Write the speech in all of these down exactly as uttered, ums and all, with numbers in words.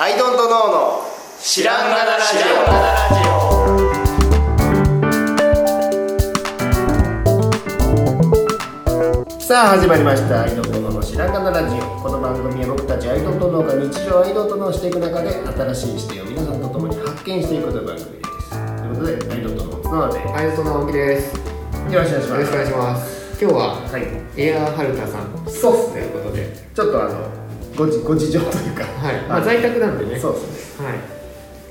アイドントノーの知らんがなラジオ。さあ始まりましたアイドントノーの知らんがなラジオ。この番組は僕たちアイドントノーが日常アイドントノーしていく中で新しい視点を皆さんと共に発見していくという番組です。ということでアイドントノーのでアイドントノーの青木です。よろしくお願いします。よろしくお願いします。今日は、はい、エアーはるたさんそうということでちょっとあのご 事, ご事情というか、はい、まあ、在宅なんでね。そうですね、はい、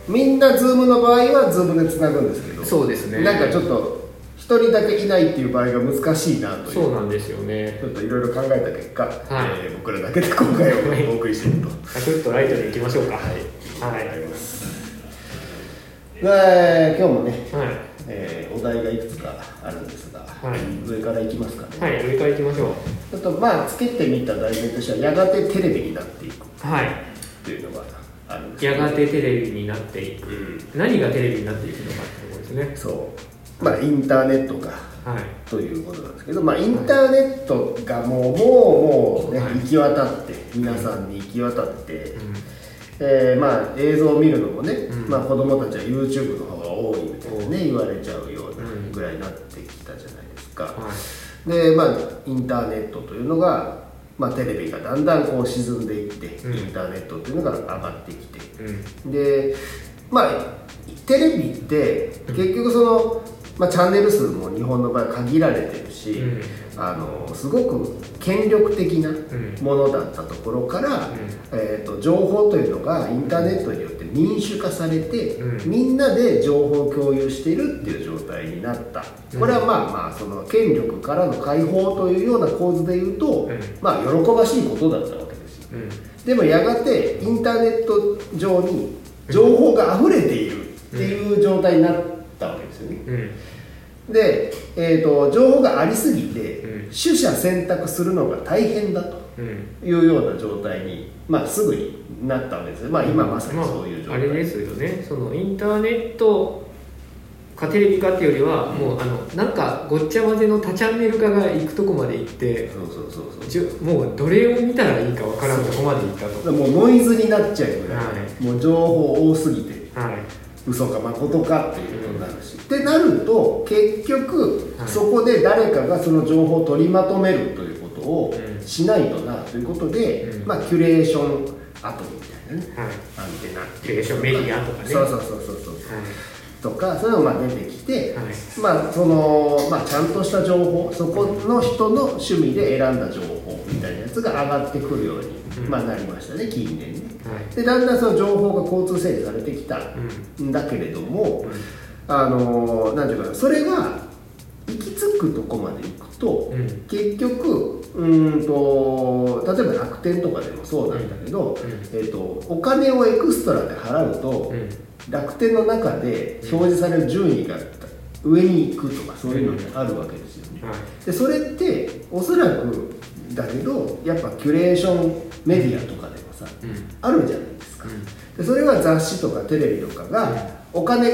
みんな Zoom の場合は Zoom でつなぐんですけど、そうですね、なんかちょっとひとりだけいないっていう場合が難しいなという、そうなんですよね、ちょっといろいろ考えた結果、はい、えー、僕らだけで今回をお送りしてるとサクッとライトでいきましょうか。はい、はい、あります。で今日もね、はい、えー、お題がいくつかあるんですが、はい、上からいきますかね。はい、上からいきましょう。ちょっとまあつけてみた題名としてはやがてテレビになっていく、はい、というのがあるんですけど、やがてテレビになっていく、うん、何がテレビになっていくのかってところですね。そう、まあ、インターネットが、はい、ということなんですけど、まあ、インターネットがもう、はい、もうもう、ね、はい、行き渡って皆さんに行き渡って、うん、えーまあ、映像を見るのもね、うん、まあ、子どもたちは YouTube の方が多いみたいなね、うん、言われちゃうようなぐらいになってきたじゃないですか、うん、はい、でまあ、インターネットというのが、まあ、テレビがだんだんこう沈んでいって、うん、インターネットというのが上がってきて、うん、で、まあ、テレビって結局その、まあ、チャンネル数も日本の場合限られてるし、うん、あのすごく権力的なものだったところから、うん、えーと、情報というのがインターネットによって民主化されて、うん、みんなで情報を共有しているっていう状態になった。これはまあまあその権力からの解放というような構図でいうと、うん、まあ喜ばしいことだったわけですよ、うん、でもやがてインターネット上に情報が溢れているっていう状態になったわけですよね、うんうんで、えーと、情報がありすぎて、うん、取捨選択するのが大変だというような状態に、まあ、すぐになったわけですね、まあ、今まさにそういう状態、まあ、あれですよね。そのインターネットかテレビかっていうよりは、うん、もうあのなんかごっちゃ混ぜの多チャンネル化が行くとこまで行って、そうそうそうそう、もうどれを見たらいいかわからんとこまで行ったと、もうノイズになっちゃうぐらい、はい、もう情報多すぎて、はい、嘘か誠かっていうことになるし、うん、ってなると結局そこで誰かがその情報を取りまとめるということをしないとなということで、うん、まあキュレーションアートみたいなね、はい、アンテナキュレーションメディアとかね、そうそうそうそうそう、はい、とかそういうのが出てきて、はい、まあそのまあ、ちゃんとした情報、そこの人の趣味で選んだ情報みたいなやつが上がってくるように、うん、まあ、なりましたね近年ね、はい、でだんだんその情報が交通整理されてきたんだけれども、うん、あの何ていうかな、それが行き着くとこまで行くと、うん、結局うんと例えば楽天とかでもそうなんだけど、うんうん、えーと、お金をエクストラで払うと、うん、楽天の中で表示される順位が上に行くとかそういうのがあるわけですよね、うんうん、はい、でそれっておそらくだけどやっぱキュレーションメディアとかでもさ、うん、あるじゃないですか、うん、でそれは雑誌とかテレビとかがお金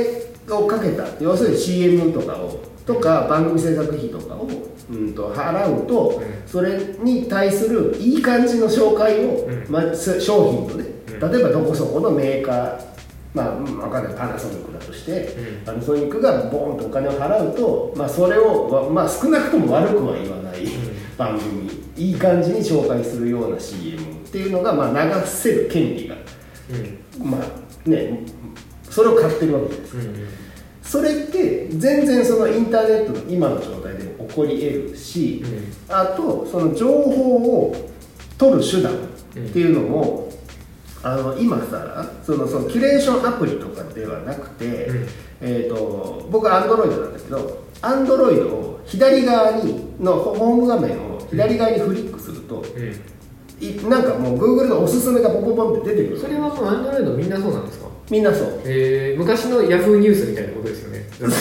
をかけた、要するに シーエム とかをとか番組制作費とかを、うん、と払うと、うん、それに対するいい感じの紹介を、うん、まあ、商品とね、うん、例えばどこそこのメーカー、まあ、分かんないパナソニックだとして、うん、パナソニックがボーンとお金を払うと、まあ、それを、まあ、少なくとも悪くは言わない、うん、番組いい感じに紹介するような シーエム っていうのが、まあ、流せる権利が、うん、まあね、それを買ってるわけじゃないですか、うんうん、それって全然そのインターネットの今の状態でも起こり得るし、うん、あとその情報を取る手段っていうのも、うん、あの今さそのそのキュレーションアプリとかではなくて、うん、えーと、僕は Android なんだけど、 Android を左側にのホーム画面を左側にフリックすると、うん、なんかもう Google のおすすめがポンポンポンって出てくる。それはもう Android みんなそうなんですか？みんなそう、えー、昔の Yahoo ニュースみたいなことですよねそう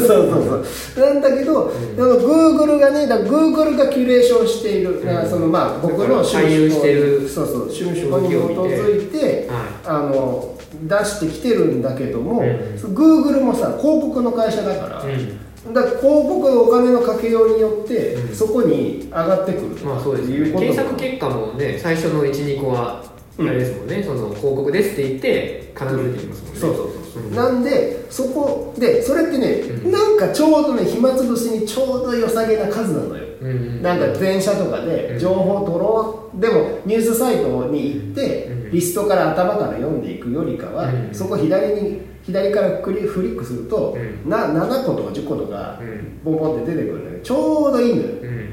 そうそうなんだけど、うん、Google がね、だ Google がキュレーションしている、うん、そのまあ僕の収集してる、そうそう、収集に基づいて、はい、あの出してきてるんだけども、うん、Google もさ広告の会社だから、うん、だから広告のお金のかけようによって、うん、そこに上がってくるということ、まあそうですね、検索結果もね、最初の いち、にこはあれですもんね、その広告ですって言って必ず出てきますもんね。そうそうそう、うん、なんでそこでそれってね、うん、なんかちょうどね暇つぶしにちょうど良さげな数なのよ、うん、なんか電車とかで情報を取ろう、うん、でもニュースサイトに行って、うん、リストから頭から読んでいくよりかは、うん、そこ左に左からクリフリックすると、うん、なななことかじゅっことかボンボンって出てくるんだけどちょうどいいんだよ、うん、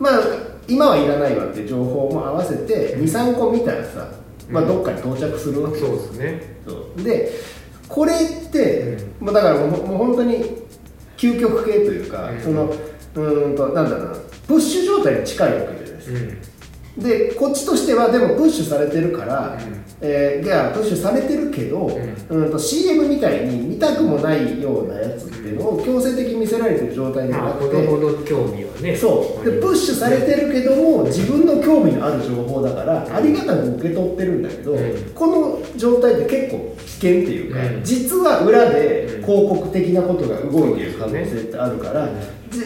まあ今はいらないわっていう情報も合わせて にさんこ見たらさ、まあ、どっかに到着するわけです、うん、そうですね。でこれって、うん、まあ、だからもう本当に究極系というか、うん、そのうーんとなんだろうな、プッシュ状態に近いわけじゃないですか、うん、でこっちとしてはでもプッシュされてるから、うん、えー、じゃあプッシュされてるけど、うん、うんと シーエム みたいに見たくもないようなやつっていうのを強制的に見せられてる状態ではなくて、子供の興味はね、そうでプッシュされてるけども、うん、自分の興味のある情報だから、うん、ありがたく受け取ってるんだけど、うん、この状態って結構危険っていうか、うん、実は裏で広告的なことが動いてる可能性ってあるから、うん、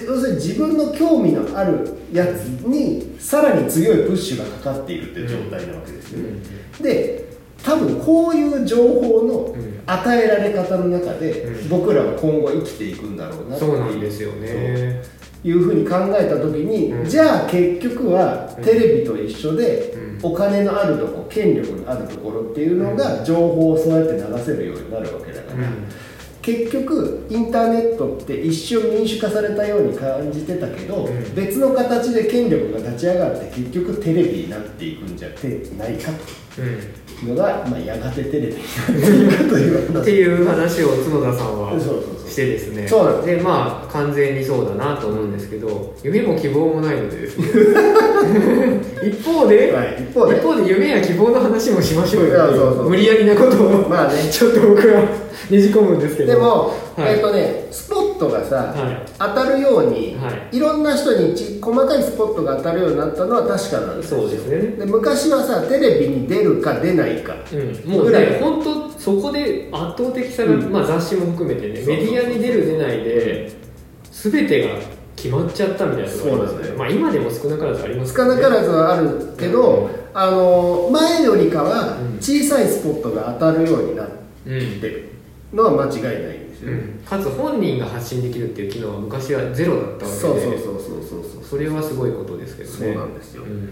要するに自分の興味のあるやつにさらに強いプッシュがかかっているという状態なわけですよね、うん、で多分こういう情報の与えられ方の中で僕らは今後生きていくんだろうなっていう、そうなんですよね、いうふうに考えた時に、うん、じゃあ結局はテレビと一緒でお金のあるところ、権力のあるところっていうのが情報をそうやって流せるようになるわけだから、うん、結局インターネットって一瞬民主化されたように感じてたけど、うん、別の形で権力が立ち上がって結局テレビになっていくんじゃないかというのが、うん、まあ、やがてテレビになっていく話を角田さんはしてですね、そうそうそうそうで、まあ完全にそうだなと思うんですけど、夢も希望もないのでですね一方で、はい、一方で、一方で夢や希望の話もしましょうよ、そうそうそう、無理やりなことを、まあね、ちょっと僕はねじ込むんですけど、でも、はい、えーとね、スポットがさ、はい、当たるように、はい、いろんな人にち細かいスポットが当たるようになったのは確かなんですよ。そうですね。で昔はさ、テレビに出るか出ないか、うん、もうね、本当そこで圧倒的さが、うん、まあ、雑誌も含めてね、メディアに出る出ないで全てが決まっちゃったみたいなのがありますね。そうですね。まあ、今でも少なからずありますけど、ね、少なからずはあるけど、うん、あの前よりかは小さいスポットが当たるようになってる、うんのは間違いないんですよ、うん、かつ本人が発信できるっていう機能は昔はゼロだったわけで、そうそうそうそうそう、それはすごいことですけどね。そうなんですよ、うん、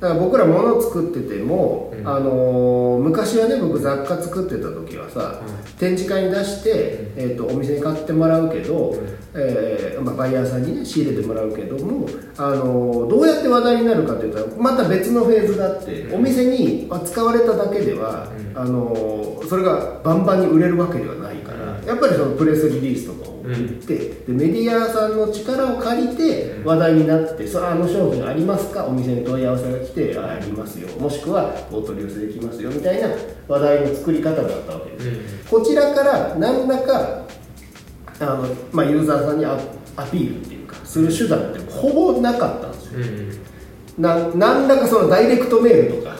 だから僕ら物を作ってても、うん、あのー、昔はね、僕雑貨作ってた時はさ、うん、展示会に出して、うん、えー、とお店に買ってもらうけど、うん、えーまあ、バイヤーさんにね仕入れてもらうけども、あのー、どうやって話題になるかというとまた別のフェーズがあって、うん、お店に扱われただけでは、うん、あのーそれがバンバンに売れるわけではないから、やっぱりそのプレスリリースとかを売って、うん、でメディアさんの力を借りて話題になって、うん、あの商品ありますか、お店に問い合わせが来て、ありますよ、もしくはお取り寄せできますよみたいな話題の作り方だったわけです、うん、こちらから何らかあの、まあ、ユーザーさんに ア, アピールっていうかする手段ってほぼなかったんですよ、うん、な何らかそのダイレクトメールとか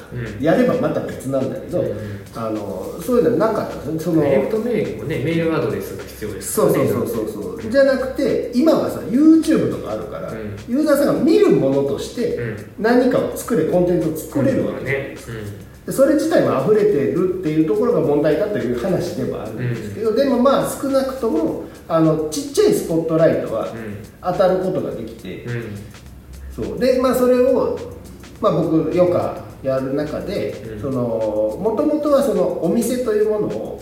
やればまた別なんだけど、うん、あのそういうのはなかったんですね。そのダイレクトメールもね、メールアドレスが必要ですからね。そうそうそうそう、じゃなくて今はさ YouTube とかあるから、うん、ユーザーさんが見るものとして何かを作れ、コンテンツを作れるわけです、うんうんうん、でそれ自体も溢れてるっていうところが問題だという話でもあるんですけど、うん、でもまあ少なくともあのちっちゃいスポットライトは当たることができて、うんうん、そうでまあそれを、まあ、僕よかやる中で、もともとはそのお店というものを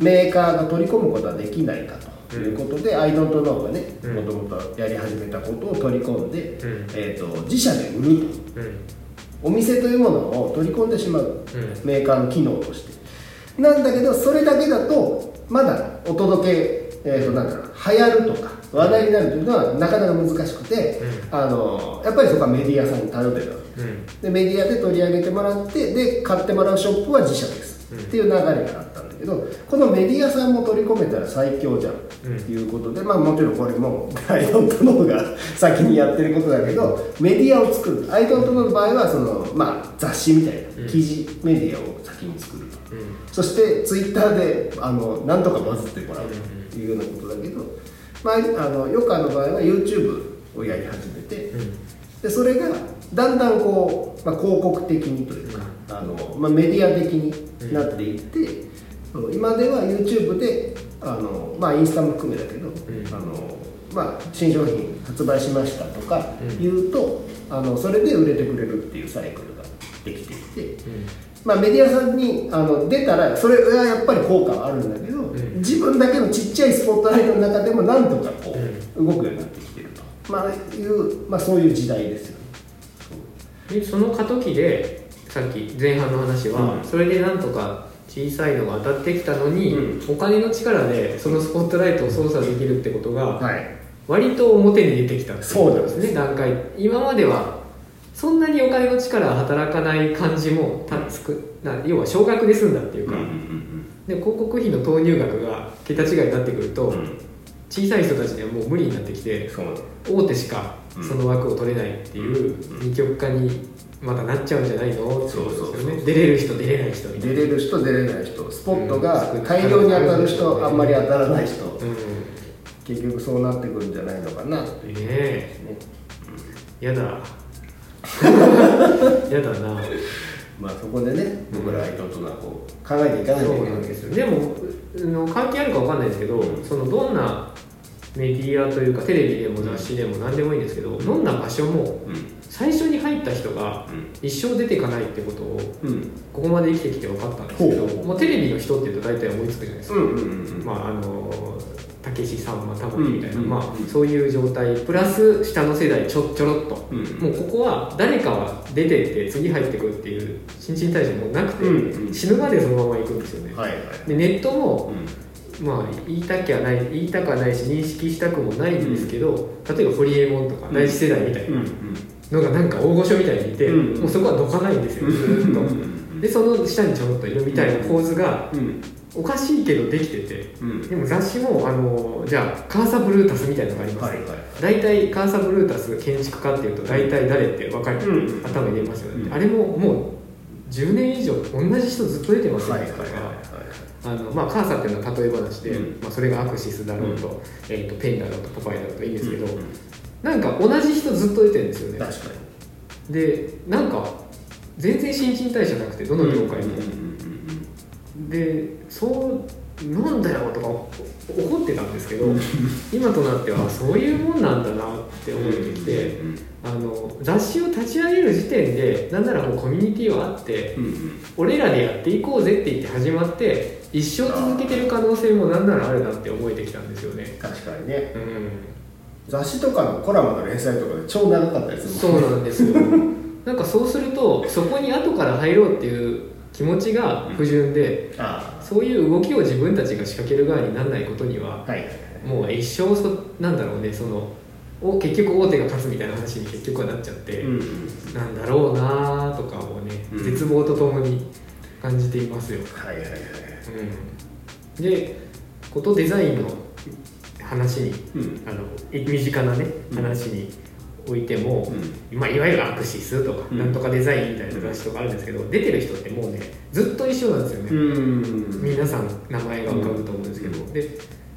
メーカーが取り込むことはできないかということで、はい、I don't know がね、もともとやり始めたことを取り込んで、うん、えー、と自社で売ると、うん、お店というものを取り込んでしまう、うん、メーカーの機能としてなんだけど、それだけだとまだお届け、えー、となんか流行るとか話題になるというのはなかなか難しくて、うん、あのやっぱりそこはメディアさんに頼ってるわけです、うん、でメディアで取り上げてもらってで買ってもらうショップは自社です、うん、っていう流れがあったんだけど、このメディアさんも取り込めたら最強じゃんと、うん、いうことで、まあ、もちろんこれもアイドントノーが先にやってることだけど、メディアを作る、アイドントノーの場合はその、まあ、雑誌みたいな記事メディアを先に作ると、うん、そしてツイッターであの何とかバズってもらうというようなことだけど、まあ、あのヨカの場合は YouTube をやり始めて、うん、でそれがだんだんこう、まあ、広告的にというか、あの、まあ、メディア的になっていって、うん、今では YouTube であの、まあ、インスタも含めだけど、うんあのまあ、新商品発売しましたとか言うと、うん、あのそれで売れてくれるっていうサイクルができていて、うんまあ、メディアさんにあの出たらそれはやっぱり効果はあるんだけど、うん、自分だけのちっちゃいスポットライトの中でもなんとかこう、うん、動くようになってきてると、まあいうまあ、そういう時代ですよね。でその過渡期でさっき前半の話は、うん、それでなんとか小さいのが当たってきたのに、うん、お金の力でそのスポットライトを操作できるってことが割と表に出てきたんですね、はい、段階今まではそんなにお金の力は働かない感じもたつくな要は少額で済んだっていうか、うんうんうん、で広告費の投入額が桁違いになってくると、うん、小さい人たちにはもう無理になってきて大手しかその枠を取れないっていう二極化にまたなっちゃうんじゃないのってことですよね。そうそうそうそう出れる人出れない人みたいな出れる人出れない人スポットが大量に当たる人、うん、あんまり当たらない人、うん、結局そうなってくるんじゃないのかなという、ねえー、やだやだなまあそこでね僕らは大人はこう考えていかないといけないんですよね。でも関係あるかわかんないですけどそのどんなメディアというかテレビでも雑誌でも何でもいいんですけど、うん、どんな場所も最初に入った人が一生出ていかないってことをここまで生きてきて分かったんですけど、うん、もうテレビの人っていうと大体思いつくじゃないですか、うんうんうん、まああのたけしさんまたもきみたいな、うんうんまあ、そういう状態プラス下の世代ちょちょろっと、うん、もうここは誰かは出てって次入ってくるっていう新陳代謝もなくて、うんうん、死ぬまでそのまま行くんですよね、はいはい、でネットも、うんまあ、言いたきゃない言いたくはないし認識したくもないんですけど、うん、例えばホリエモンとか第一世代みたいなのがなんか大御所みたいにいて、うん、もうそこはどかないんですよずっと、うん、でその下にちょろっといるみたいな構図がおかしいけどできてて、うん、でも雑誌もあのじゃあカーサ・ブルータスみたいなのがあります、ねはいはい、大体カーサ・ブルータス建築家っていうと大体誰って分かる、うん、頭に出ますよね、うん、あれももうじゅうねん以上同じ人ずっと出てますよね、はいはいはいあのまあ、カーサっていうのは例え話で、うんまあ、それがアクシスだろう と,、うんえー、とペンだろうとポパイだろうといいんですけど、うんうん、なんか同じ人ずっと出てるんですよね。確かにでなんか全然新陳代謝なくてどの業界も、うんうん、でそうなんだよとか怒ってたんですけど、うん、今となってはそういうもんなんだなって思ってきて、うんうん、あの雑誌を立ち上げる時点でなんならもうコミュニティはあって、うんうん、俺らでやっていこうぜって言って始まって一生続けてる可能性もなんならあるなって思えてきたんですよね。確かにね、うん、雑誌とかのコラムの連載とかで超長かったりするもんね。そうなんですよなんかそうするとそこに後から入ろうっていう気持ちが不純で、うん、あそういう動きを自分たちが仕掛ける側にならないことには、はい、もう一生そなんだろうねそのお結局大手が勝つみたいな話に結局はなっちゃって、うんうん、なんだろうなとかもね、うん、絶望とともに感じていますよ。はいはいはいうん、でことデザインの話に、うん、あの身近なね、うん、話においても、うんまあ、いわゆるアクシスとか、うん、なんとかデザインみたいな雑誌とかあるんですけど、うん、出てる人ってもうねずっと一緒なんですよね、うん、皆さん名前が浮かぶと思うんですけど、うん、で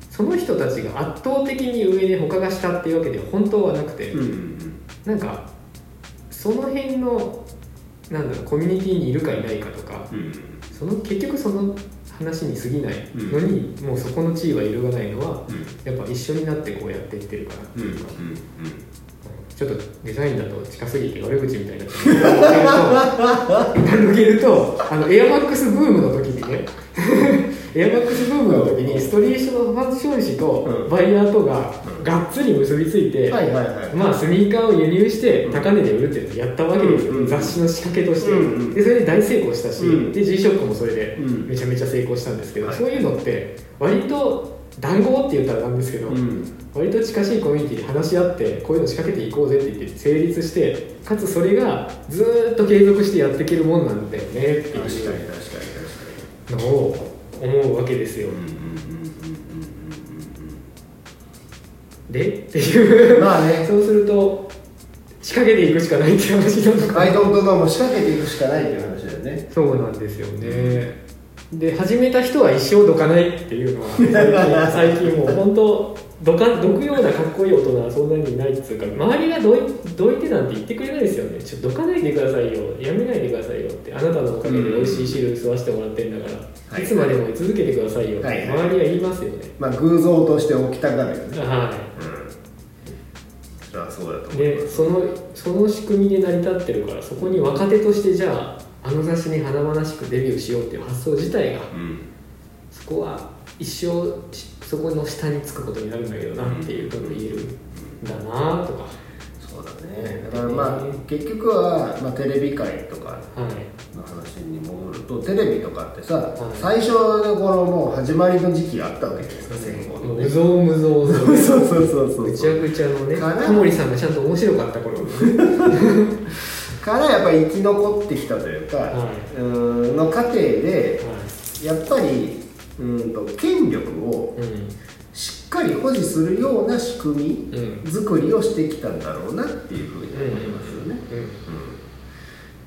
その人たちが圧倒的に上で他が下っていうわけでは本当はなくて、うん、なんかその辺のなんだろうコミュニティにいるかいないかとか、うん、その結局その話に過ぎないのに、うん、もうそこの地位は揺るがないのは、うん、やっぱ一緒になってこうやっていってるからっていうか、うんうんうん、ちょっとデザインだと近すぎて悪口みたいな抜けるとあのエアマックスブームの時にねエアマックスブームの時にストリートファッション誌とバイヤーとががっつり結びついて、うんはいはいはい、まあスニーカーを輸入して高値で売るってやったわけですよ、うん、雑誌の仕掛けとして、うん、でそれで大成功したし、うん、で G-ショック もそれでめちゃめちゃ成功したんですけど、うん、そういうのって割と談合って言ったらなんですけど、うん、割と近しいコミュニティで話し合ってこういうの仕掛けていこうぜって言って成立してかつそれがずっと継続してやっていけるもんなんだよねっていうのを思うわけですよ。でっていうまあねそうすると仕掛けていくしかないって話なのかな。アイドルとかも仕掛けていくしかないっていう話だよね。そうなんですよね。で始めた人は一生どかないっていうのは最近もう本当どかどくようなかっこいい大人はそんなにいないっつうか、周りがどいどいてなんて言ってくれないですよね。ちょっとどかないでくださいよ、やめないでくださいよって、あなたのおかげで美味しい汁吸わせてもらってるんだから、うん、いつまでも居続けてくださいよって、はいはい、周りは言いますよね。まあ偶像として起きたがるよね。はい、うん、ああそうだと思います。でそのその仕組みで成り立ってるから、そこに若手としてじゃああの雑誌に華々しくデビューしようっていう発想自体が、うん、そこは一生そこの下につくことになるんだけどなっていうことを言えるんだなとか、うんうん、そうだね。だからまあ、えー、結局は、まあ、テレビ界とかの話に戻ると、はい、テレビとかってさ、はい、最初の頃もう始まりの時期があったわけですか、戦後の、ね、無造無造そうそうそうそうそう、ぐちゃぐちゃのね、タモリさんがちゃんと面白かった頃のねからやっぱり生き残ってきたというか、はい、うんの過程で、はい、やっぱりうんと権力をしっかり保持するような仕組み作りをしてきたんだろうなっていうふうに思いますよね。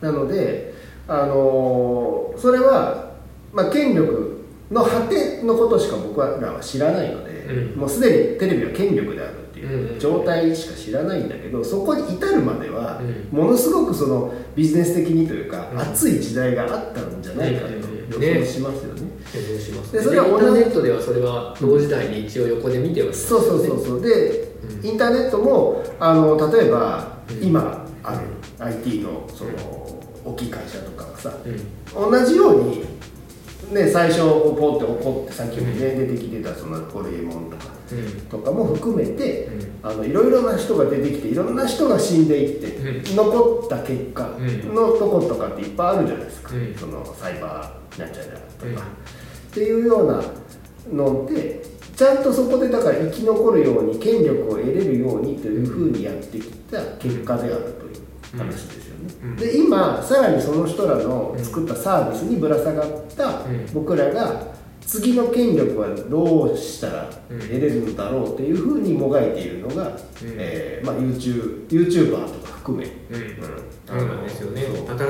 なので、あのー、それは、まあ、権力の果てのことしか僕らは知らないので、うん、もうすでにテレビは権力であるっていう状態しか知らないんだけど、そこに至るまではものすごくそのビジネス的にというか、うん、熱い時代があったんじゃないかと予想しますよね。ねしますでそれはインターネットではそれは同時代に一応横で見ては、ね、そうそうそうそうで、うん、インターネットもあの例えば、うん、今ある アイティー の、 その、うん、大きい会社とかがさ、うん、同じように、ね、最初ポって怒ってさっきも、ね、出てきてたそのホリエモンとか、うん、とかも含めて、うん、あのいろいろな人が出てきていろんな人が死んでいって、うん、残った結果のとことかっていっぱいあるじゃないですか、うん、そのサイバーなんちゃらとか、うん、っていうようなのでちゃんとそこでだから生き残るように権力を得れるようにというふうにやってきた結果であるという話ですよね、うん、で今さらにその人らの作ったサービスにぶら下がった僕らが次の権力はどうしたら得れるんだろうというふうにもがいているのが、うん、えーまあ、YouTube、YouTuber とか含め、うんうん、そうなんですよね。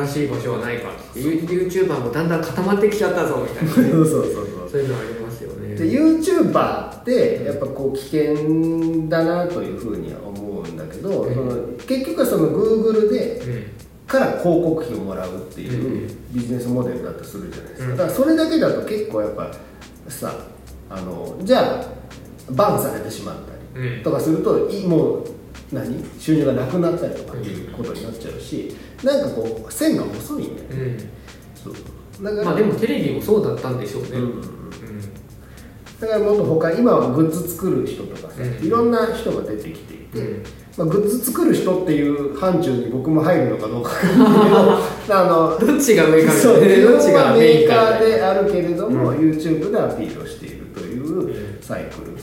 新しい場所はないかって YouTuber もだんだん固まってきちゃったぞみたいな、ね、そうそうそうそう、そういうのありますよね。で YouTuber ってやっぱこう危険だなというふうには思うんだけど、うん、その結局はその Google で、うんから広告費をもらうっていうビジネスモデルだとするじゃないですか、うん、だからそれだけだと結構やっぱさ、あのじゃあバンされてしまったりとかすると、うん、もう何収入がなくなったりとかっていうことになっちゃうし、なんかこう線が細いんだよね、うん、そうだからまあでもテレビもそうだったんでしょうね、うんうんうん、だからもっと他今はグッズ作る人とかさ、うん、いろんな人が出てきていて、うん、まあ、グッズ作る人っていう範疇に僕も入るのかどうか分かんないけどあのどっちがメーカーでどっちがメーカーであるけれども、うん、YouTube でアピールをしているというサイクル、うん、はい、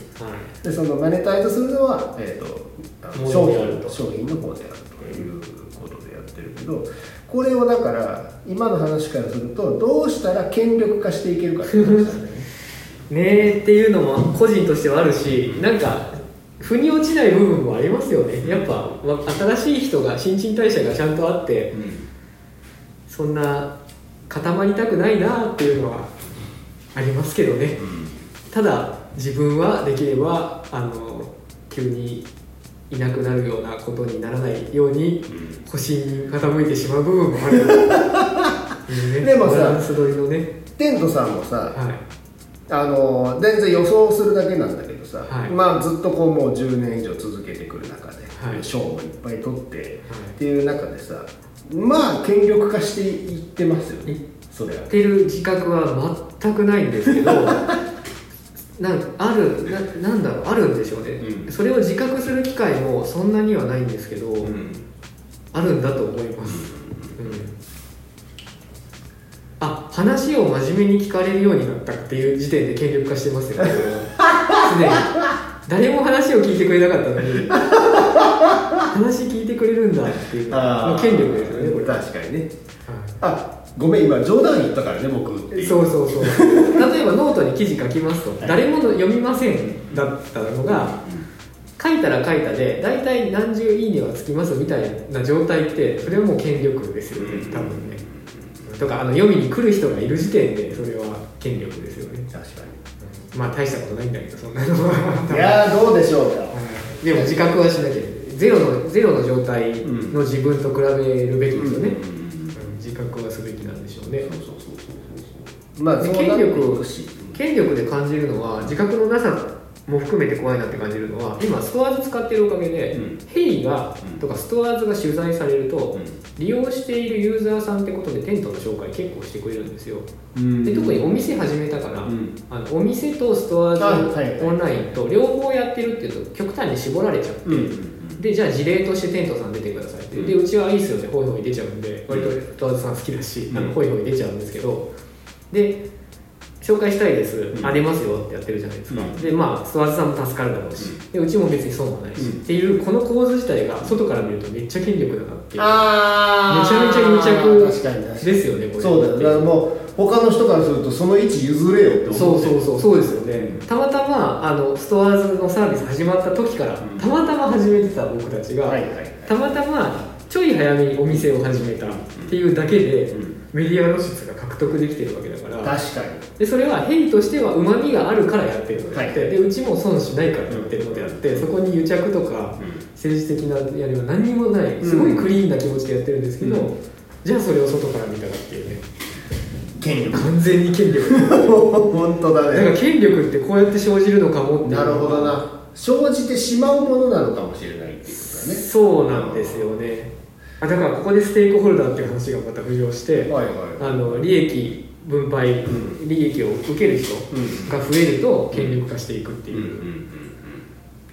でそのマネタイズするのは、えー、とあの商品と商品の方であるということでやってるけど、これをだから今の話からするとどうしたら権力化していけるかって話なんだよねねーっていうのも個人としてはあるし、なんか腑に落ちない部分もありますよね。やっぱ新しい人が新陳代謝がちゃんとあって、うん、そんな固まりたくないなっていうのはありますけどね、うん、ただ自分はできればあの急にいなくなるようなことにならないように腰に傾いてしまう部分もある、ね、でもさバランス取りのね、テントさんもさ、はい、あの全然予想するだけなんだけどさ、はい、まあ、ずっとこうもうじゅうねん以上続けてくる中で賞、はい、もいっぱい取って、はい、っていう中でさ、まあ権力化していってますよね。それは言ってる自覚は全くないんですけどなんかある な, なんだろうあるんでしょうね、うん、それを自覚する機会もそんなにはないんですけど、うん、あるんだと思います、うんうん、あ、話を真面目に聞かれるようになったっていう時点で権力化してますよねすでに誰も話を聞いてくれなかったのに話聞いてくれるんだっていうの権力ですよね、これ。確かにね、はい、あ、ごめん今冗談言ったからね僕っていう、そうそうそう例えばノートに記事書きますと誰も読みませんだったのが書いたら書いたで大体何十いいねはつきますみたいな状態って、それはもう権力ですよね多分ね、とかあの読みに来る人がいる時点でそれは権力ですよね。確かに、うん、まあ大したことないんだけどそんなのはいやーどうでしょうか、うん、でも自覚はしなきゃゼロの、ゼロの状態の自分と比べるべきですよね、うんうん、自覚はすべきなんでしょうね。権力、権力で感じるのは自覚のなさも含めて怖いなって感じるのは、今ストアーズ使ってるおかげで、うん、ヘイが、うん、とかストアーズが取材されると、うん、利用しているユーザーさんってことでテントの紹介結構してくれるんですよ、うん、で特にお店始めたから、うん、あのお店とストアーズオンラインと両方やってるっていうと極端に絞られちゃって、うん、でじゃあ事例としてテントさん出てくださいって、うん、でうちはいいっすよってホイホイ出ちゃうんで、割とストアーズさん好きだし、うん、あのホイホイ出ちゃうんですけど、で紹介したいです、うん、ありますよってやってるじゃないですか、うん、でまあスワーズさんも助かるだろうし、うん、でうちも別に損はないし、うん、っていうこの構図自体が外から見るとめっちゃ権力だなっていう、あめちゃめちゃ癒着ですよねこれ。そうだよ、だからもう他の人からするとその位置譲れよって思う。そうそうそうそうですよね、うん、たまたまあのストアーズのサービス始まった時から、うん、たまたま始めてた僕たちが、はいはいはい、たまたまちょい早めにお店を始めたっていうだけで、うんうん、メディア露出が獲得できてるわけだから、確かに。でそれはヘイとしてはうまみがあるからやってるのであって、はい、でうちも損しないからやってるのであって、うん、そこに癒着とか、うん、政治的なやりは何にもない、うん、すごいクリーンな気持ちでやってるんですけど、うん、じゃあそれを外から見たらっていうね、権力、完全に権力本当だね。だから権力ってこうやって生じるのかもって。なるほどな、生じてしまうものなのかもしれないっていうことだね。そうなんですよね。だからここでステークホルダーっていう話がまた浮上して、はいはい、あの利益分配、うん、利益を受ける人が増えると権力化していくっていう、うんうんうん、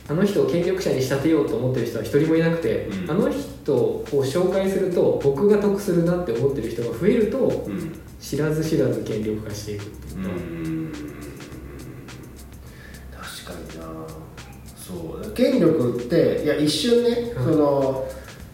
あの人を権力者に仕立てようと思ってる人は一人もいなくて、うん、あの人を紹介すると僕が得するなって思ってる人が増えると、うん、知らず知らず権力化していくっていうと、うん、確かにな。そうだ、権力っていや一瞬ね、うん、その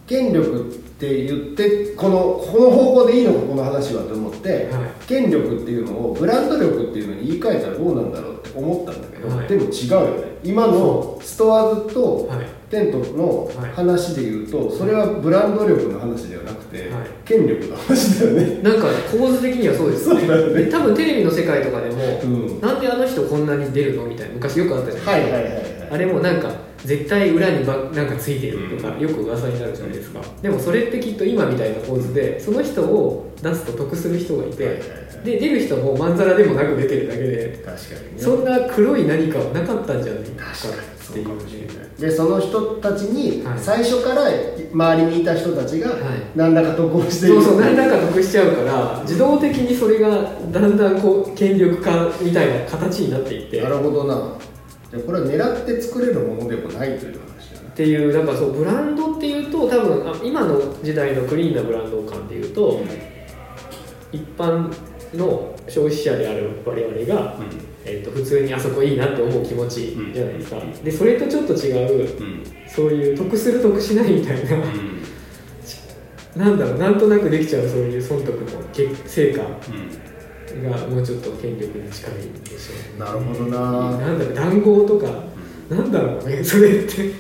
権力って言ってこの、この方向でいいのかこの話はと思って、はい、権力っていうのをブランド力っていうのに言い換えたらどうなんだろうって思ったんだけど、はい、でも違うよね。今のストアーズとテントの話で言うと、はい、それはブランド力の話ではなくて、はい、権力の話だよね。なんか構図的にはそうですよね。そうだね。で多分テレビの世界とかでも、うん、なんであの人こんなに出るのみたいな昔よくあったじゃないですか、はいはいはいはい、あれもなんか絶対裏にばなんかついてるとかよく噂になるじゃないですか、うん、でもそれってきっと今みたいな構図でその人を出すと得する人がいて、はいはいはい、で出る人もまんざらでもなく出てるだけで、確かに、ね、そんな黒い何かはなかったんじゃないかっていう、でその人たちに最初から周りにいた人たちが何らか得をしている、はい、そうそう何らか得しちゃうから自動的にそれがだんだんこう権力化みたいな形になっていって、なるほどな、これは狙って作れるものでもないという話だなっていう。だからそうブランドっていうと多分あ今の時代のクリーンなブランド感でいうと、うん、一般の消費者である我々が、うん、えー、と普通にあそこいいなって思う気持ちじゃないですか、うん、でそれとちょっと違う、うん、そういう得する得しないみたいな、うん、なんだろう、なんとなくできちゃうそういう損得の成果、うん、がもうちょっと権力に近いでしょう。なるほどな。なんだろう、談合とか、うん、なんだろうねそれって。確か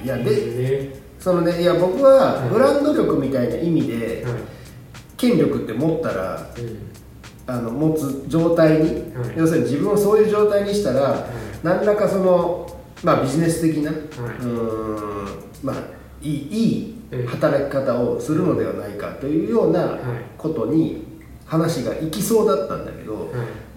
に。いやで、ね、そのね、いや僕はブランド力みたいな意味で、はい、権力って持ったら、はい、あの持つ状態に、はい、要するに自分をそういう状態にしたら、はい、何らかそのまあビジネス的な、はい、うーんまあいい、いい働き方をするのではないかというようなことに。はい、話が行きそうだったんだけど、は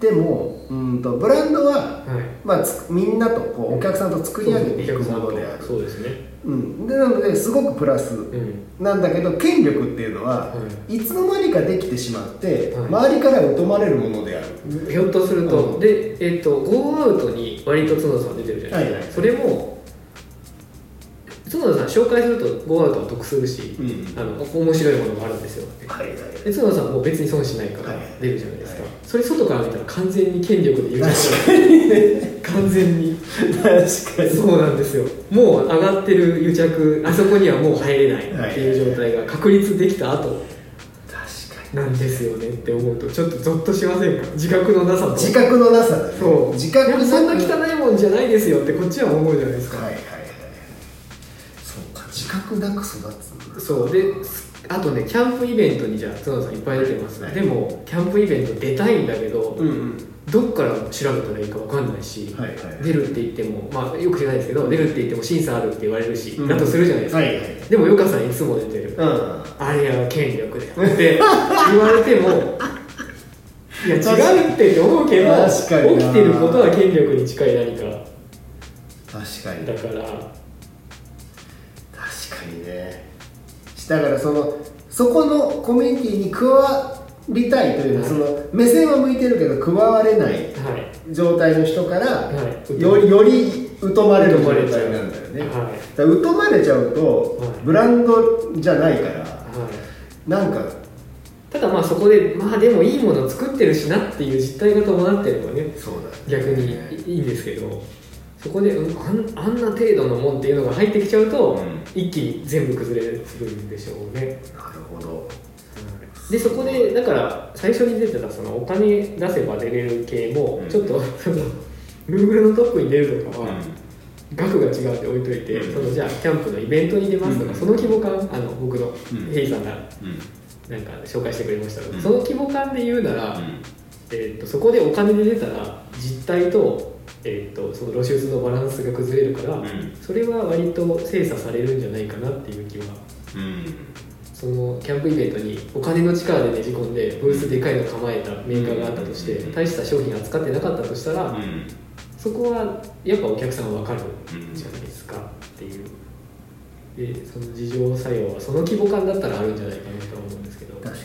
い、でもうんとブランドは、はいまあ、つみんなとこうお客さんと作り上げていくものである。そうですね、うん、でなのですごくプラスなんだけど、うん、権力っていうのは、はい、いつの間にかできてしまって、はい、周りから疎まれるものである。ひょっとすると、うん、で、えー、とゴーアウトに割と角田さん出てるじゃないですか、はいはい、それも角田さん紹介するとゴーアウトは得するし、うん、あの面白いものもあるんですよ、はいはい、で角田さんも別に損しないから出るじゃないですか、はいはい、それ外から見たら完全に権力で言うじゃないですか。完全に確かにそうなんですよ。もう上がってる癒着、あそこにはもう入れないっていう状態が確立できた後なんですよねって思うとちょっとゾッとしませんか。自覚のなさと自覚のなさだね。そう自覚のなさ、いやそんな汚いもんじゃないですよってこっちは思うじゃないですか、はいはい、自覚なく育つ。そうで、あとねキャンプイベントにじゃあ角田さんいっぱい出てます、はい、でもキャンプイベント出たいんだけど、うんうん、どっから調べたらいいか分かんないし、はいはい、出るって言っても、まあ、よく知らないですけど出るって言っても審査あるって言われるし、うん、だとするじゃないですか、はいはい、でもよかさんいつも出てる、うん、あれは権力だよって言われてもいや違うってって思うけど起きてることは権力に近い何か確かにだから確かにねだからそのそこのコミュニティに加わりたいというのは、はい、その目線は向いてるけど加われない状態の人から、はい、より、より疎まれる状態なんだよね、はい、だから疎まれちゃうと、はい、ブランドじゃないから、はい、なんかただまあそこでまあでもいいものを作ってるしなっていう実態が伴ってるのはねそうだ逆にいいんですけどそこで、うん、あん、あんな程度のもんっていうのが入ってきちゃうと、うん、一気に全部崩れるんでしょうね。なるほど。でそこでだから最初に出てたそのお金出せば出れる系も、うん、ちょっとその Google のトップに出るとかは、うん、額が違うって置いといて、うん、そのじゃあキャンプのイベントに出ますとか、うん、その規模感あの僕のヘイさんがなんか紹介してくれましたけど、うん、その規模感で言うなら、うんえー、とそこでお金で出たら実態とえー、とその露出のバランスが崩れるから、うん、それは割と精査されるんじゃないかなっていう気は、うん、そのキャンプイベントにお金の力でねじ込んでブースでかいの構えたメーカーがあったとして、うん、大した商品扱ってなかったとしたら、うん、そこはやっぱお客さんは分かるじゃないですかっていうでその事情作用はその規模感だったらあるんじゃないかなと思うんですけど確かにね、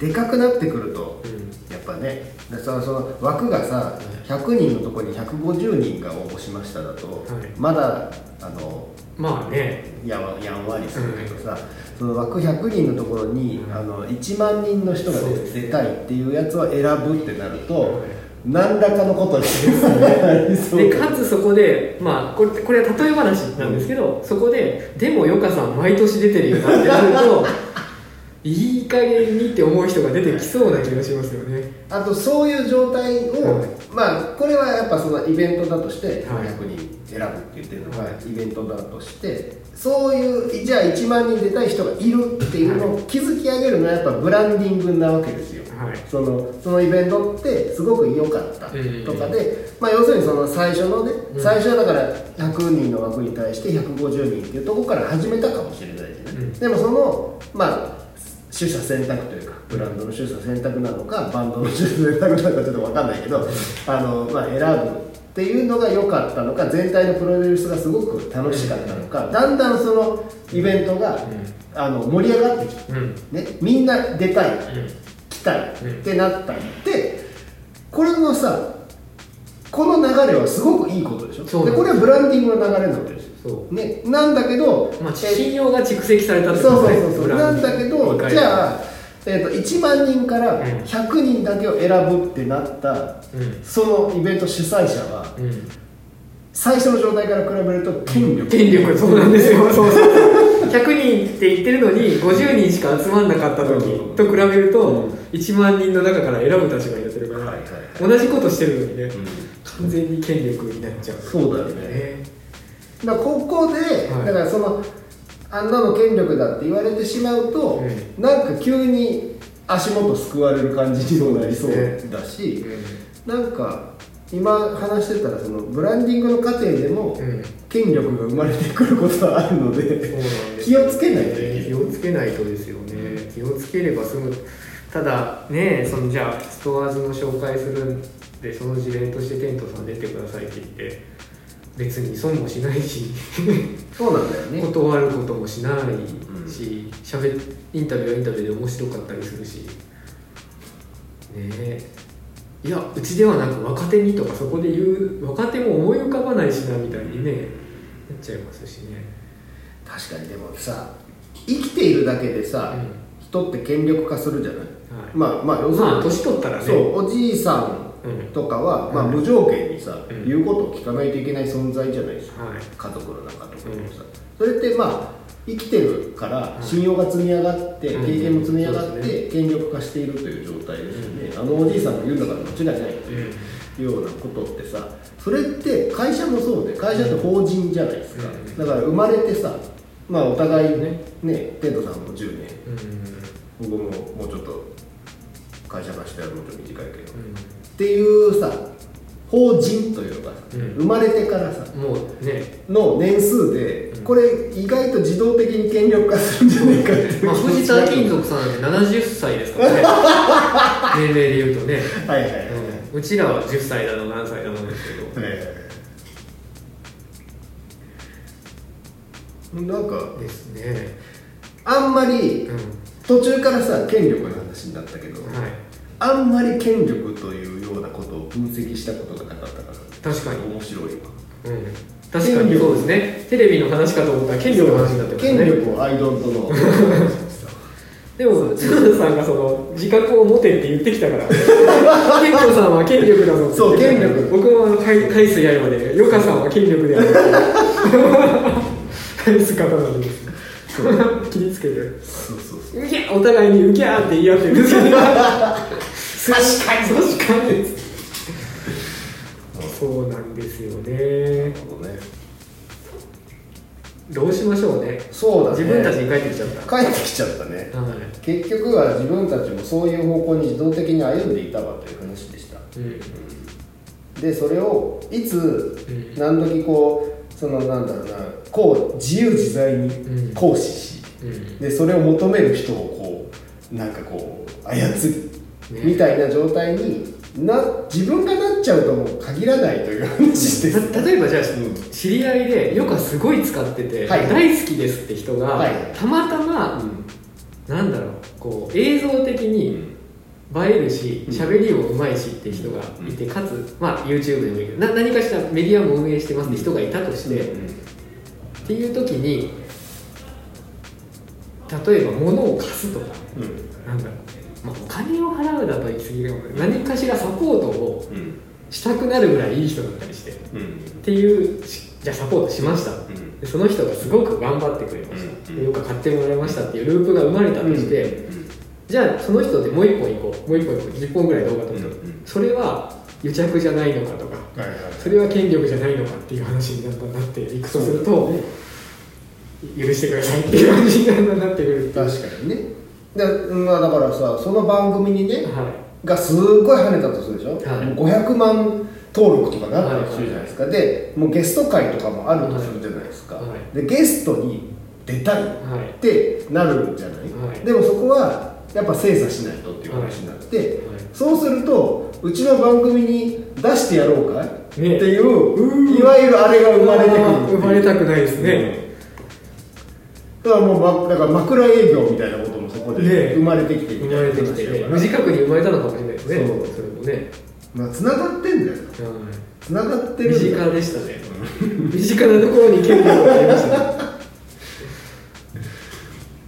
うん、でかくなってくると、うん、やっぱねでそのその枠がさひゃくにんのところにひゃくごじゅうにんが応募しましただと、はい、まだあのまあねやわ、やんわりするけどさ、うん、その枠ひゃくにんのところに、うん、あのいちまんにんの人が出たいっていうやつを選ぶってなると、うん、何らかのことにですねでかつそこで、まあ、これ、これは例え話なんですけど、うん、そこででもよかさん毎年出てるよなってなるといい加減にって思う人が出てきそうな気がしますよね。あとそういう状態を、はい、まあこれはやっぱそのイベントだとしてひゃくにん選ぶって言ってるのが、はい、イベントだとしてそういうじゃあいちまんにん出たい人がいるっていうのを築き上げるのはやっぱブランディングなわけですよ、はい、その、そのイベントってすごく良かったとかで、うん、まあ要するにその最初のね、うん、最初はだからひゃくにんの枠に対してひゃくごじゅうにんっていうところから始めたかもしれないですね、うん、でもそのまあ取捨選択というかブランドの取捨選択なのかバンドの取捨選択なのかちょっと分かんないけどあの、まあ、選ぶっていうのが良かったのか全体のプロデュースがすごく楽しかったのかだんだんそのイベントが、うん、あの盛り上がってきて、うんね、みんな出たい、うん、来たいってなったってこれのさこの流れはすごくいいことでしょでこれはブランディングの流れなわけですよね、なんだけど、まあ、信用が蓄積されたってことですね。そうそうそうそうなんだけどじゃあ、えー、といちまんにんからひゃくにんだけを選ぶってなった、うん、そのイベント主催者は、うん、最初の状態から比べると権力権力そうなんですよそうそうひゃくにんって言ってるのにごじゅうにんしか集まんなかった時と比べるといちまんにんの中から選ぶ立場になってるから、はいはいはい、同じことしてるのにね、うん、完全に権力になっちゃう、ね、そうだよねだからここで、はい、だからそのあんなの権力だって言われてしまうと、うん、なんか急に足元すくわれる感じになりそうだし、うん、なんか今話してたらそのブランディングの過程でも権力が生まれてくることはあるので、うん、気をつけないと、ね、気をつけないとですよね、うん、気をつければ済むただねそのじゃあストアーズの紹介するんでその事例としてテントさん出てくださいって言って別に損もしないしそうなんだよ、ね、断ることもしないし、うん、しゃべインタビューはインタビューで面白かったりするし、ね、えいやうちではなんか若手にとかそこで言う若手も思い浮かばないしなみたいにね、うん、なっちゃいますしね確かにでもさ生きているだけでさ、うん、人って権力化するじゃない、はい、まあまあ要するに年取ったらねそうおじいさんとかは、うんまあ、無条件にさ、うん、言うことを聞かないといけない存在じゃないですか、はい、家族の中とかでもさ、うん、それってまあ生きてるから信用が積み上がって、うん、経験も積み上がって、うんね、権力化しているという状態ですよね、うん、あのおじいさんが言うんだから間違いないという、うん、ようなことってさそれって会社もそうで会社って法人じゃないですか、うん、だから生まれてさまあお互いね、ねテントさんもじゅうねん、うん、僕ももうちょっと会社化してはもうちょっと短いけど、うんっていうさ、法人というか、うん、生まれてからさもう、ね、の年数で、うん、これ意外と自動的に権力化するんじゃないかっていう、まあ、藤田金属さんなんてななじゅっさいですからね年齢で言うとね、はいはいはいはい、うん、うちらはじゅっさいだの何歳だのですけど、はいはいはい、なんかですね、あんまり、うん、途中からさ権力の話になったけど、はい、あんまり権力というようなことを分析したことがなかったから確かに面白いわ、うん、確かにそうですね、テレビの話かと思ったら権力の話になってますね、権力をアイドントのでも角田さんがその自覚を持てって言ってきたから健吾さんは権力だぞって言って、そう権力、僕も海水やるまでヨカさんは権力であるって姿なんです。切りつけてそうそうそう、うぎゃお互いにうぎゃーって言い合ってるんですけど確かに確かにそうなんですよね。どうしましょうね。そうだね、自分たちに帰ってきちゃった帰ってきちゃったね、はい、結局は自分たちもそういう方向に自動的に歩んでいたわという話でした、うんうん、でそれをいつ、うん、何時こうそのなんだろうな、こう自由自在に行使し、うんうん、でそれを求める人をこうなんかこう操るみたいな状態にな、自分がなっちゃうともう限らないという話です。例えばじゃあ、うん、知り合いでよくすごい使ってて、はい、大好きですって人が、はい、たまたま、うん、なんだろう、こう映像的に映えるし喋りもうまいしって人がいて、うん、かつ、まあ、YouTube でもいいけどな、何かしらメディアも運営してますって人がいたとして、うんうん、っていう時に例えば物を貸すとか、うん、なんだろう、まあ、お金を払うだと行き過ぎるかも、何かしらサポートをしたくなるぐらいいい人だったりして、うん、っていうじゃあサポートしました、うん、でその人がすごく頑張ってくれました、うん、よく買ってもらいましたっていうループが生まれたとして、うんうん、じゃあその人でもう一本行こう、もう一本行こう、じゅっぽんぐらい動画撮ると、うんうん、それは癒着じゃないのかとか、はいはいはい、それは権力じゃないのかっていう話になっていくとすると、ね、許してくださいっていう話になってくる。確かにね。で、まあ、だからさ、その番組にね、はい、がすっごい跳ねたとするでしょ、はい、もうごひゃくまん登録とかなったりするじゃないですか、はいはいはい、で、もうゲスト会とかもあるとするじゃないですか、はい、でゲストに出たいってなるんじゃない、はい、でもそこはやっぱ精査しないとっていう話になって、はいはい、そうするとうちの番組に出してやろうかっていう、ね、いわゆるあれが生まれてくるっていう、生まれたくないですね、うん、だからもうだから枕営業みたいなこともそこで生まれてきてみたいな話だから、ね、無自覚に生まれたのかもしれないですね。そうそれもね、まあ、繋がってんだよ、はい、繋がってる、身近でしたね身近なところに権力がありましたね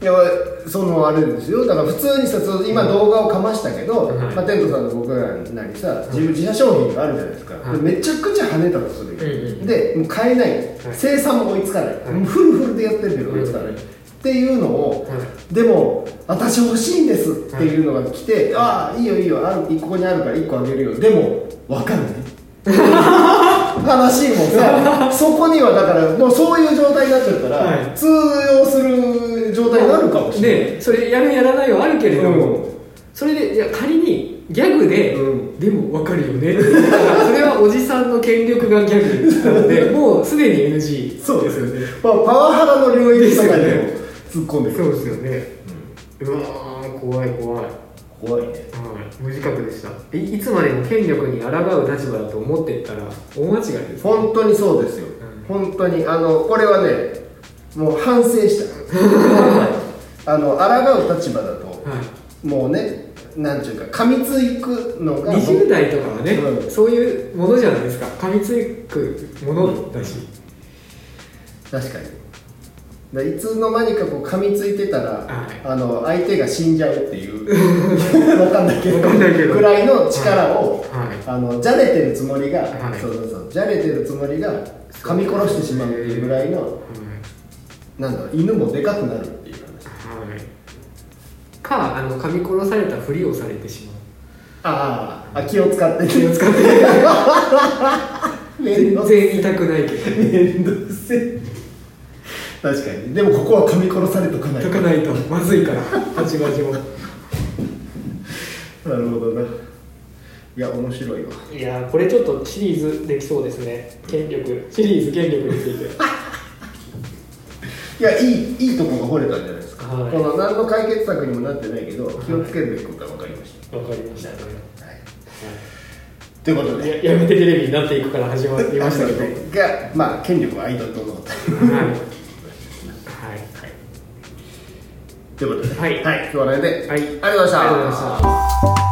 いやそのあれですよ、だから普通にさ、今動画をかましたけど、はい、まあ、天童さんと僕らなりさ、自分自社商品があるじゃないですか、はい、めちゃくちゃ跳ねたとする、はい、で、もう買えない、はい、生産も追いつかない、はい、もうフルフルでやってるけど追いつかない、はい、っていうのを、はい、でも私欲しいんですっていうのが来て、はい、ああいいよいいよ、あるここにあるからいっこあげるよ、でも分かんない話もさそこにはだからもうそういう状態になっちゃったら、はい、通用する状態になるかもしれない、ね、それやるやらないはあるけれども、うん、それでいや仮にギャグで、うん、でも分かるよねって言ったらそれはおじさんの権力がギャグなのでもうすでに エヌジー ですよね。そうですよね、まあ、パワハラの領域とかにも突っ込んでくる。そうですよね、うん、うわー怖い怖い怖いね、うん、無自覚でした。 い, いつまでも権力に抗う立場だと思っていったら大間違いです、ね、本当にそうですよ、うん、本当にあのこれはねもう反省したあの抗う立場だと、はい、もうねなんていうか噛みつくのがにじゅう代とかはね、うん、そういうものじゃないですか、噛みつくものだし、うん、確かにいつの間にかこう噛みついてたら、はい、あの相手が死んじゃうっていう分かんないけどくらいの力を、はいはい、あのじゃれてるつもりが、はい、そうそうそうじゃれてるつもりが噛み殺してしまうっていうぐらいの、はい、なんだろう犬もでかくなるっていう話、はい、かあの噛み殺されたふりをされてしまう、ああ気を使って気を使って全然痛くないけどめんどくせえ。確かに、でもここは噛み殺されとかないとかないとまずいからバチバチもなるほどな、いや面白いわ。いやこれちょっとシリーズできそうですね。権力シリーズ権力についていやいいいいとこが掘れたんじゃないですか、はい、この何の解決策にもなってないけど気をつけるべきことが分かりました。分かりました、はいはいはい、ということで や, やめてテレビになっていくから始まりましたけどがまあ権力はアイドルとのことということで、はいはい、今日はこの辺で、はい、ありがとうございました。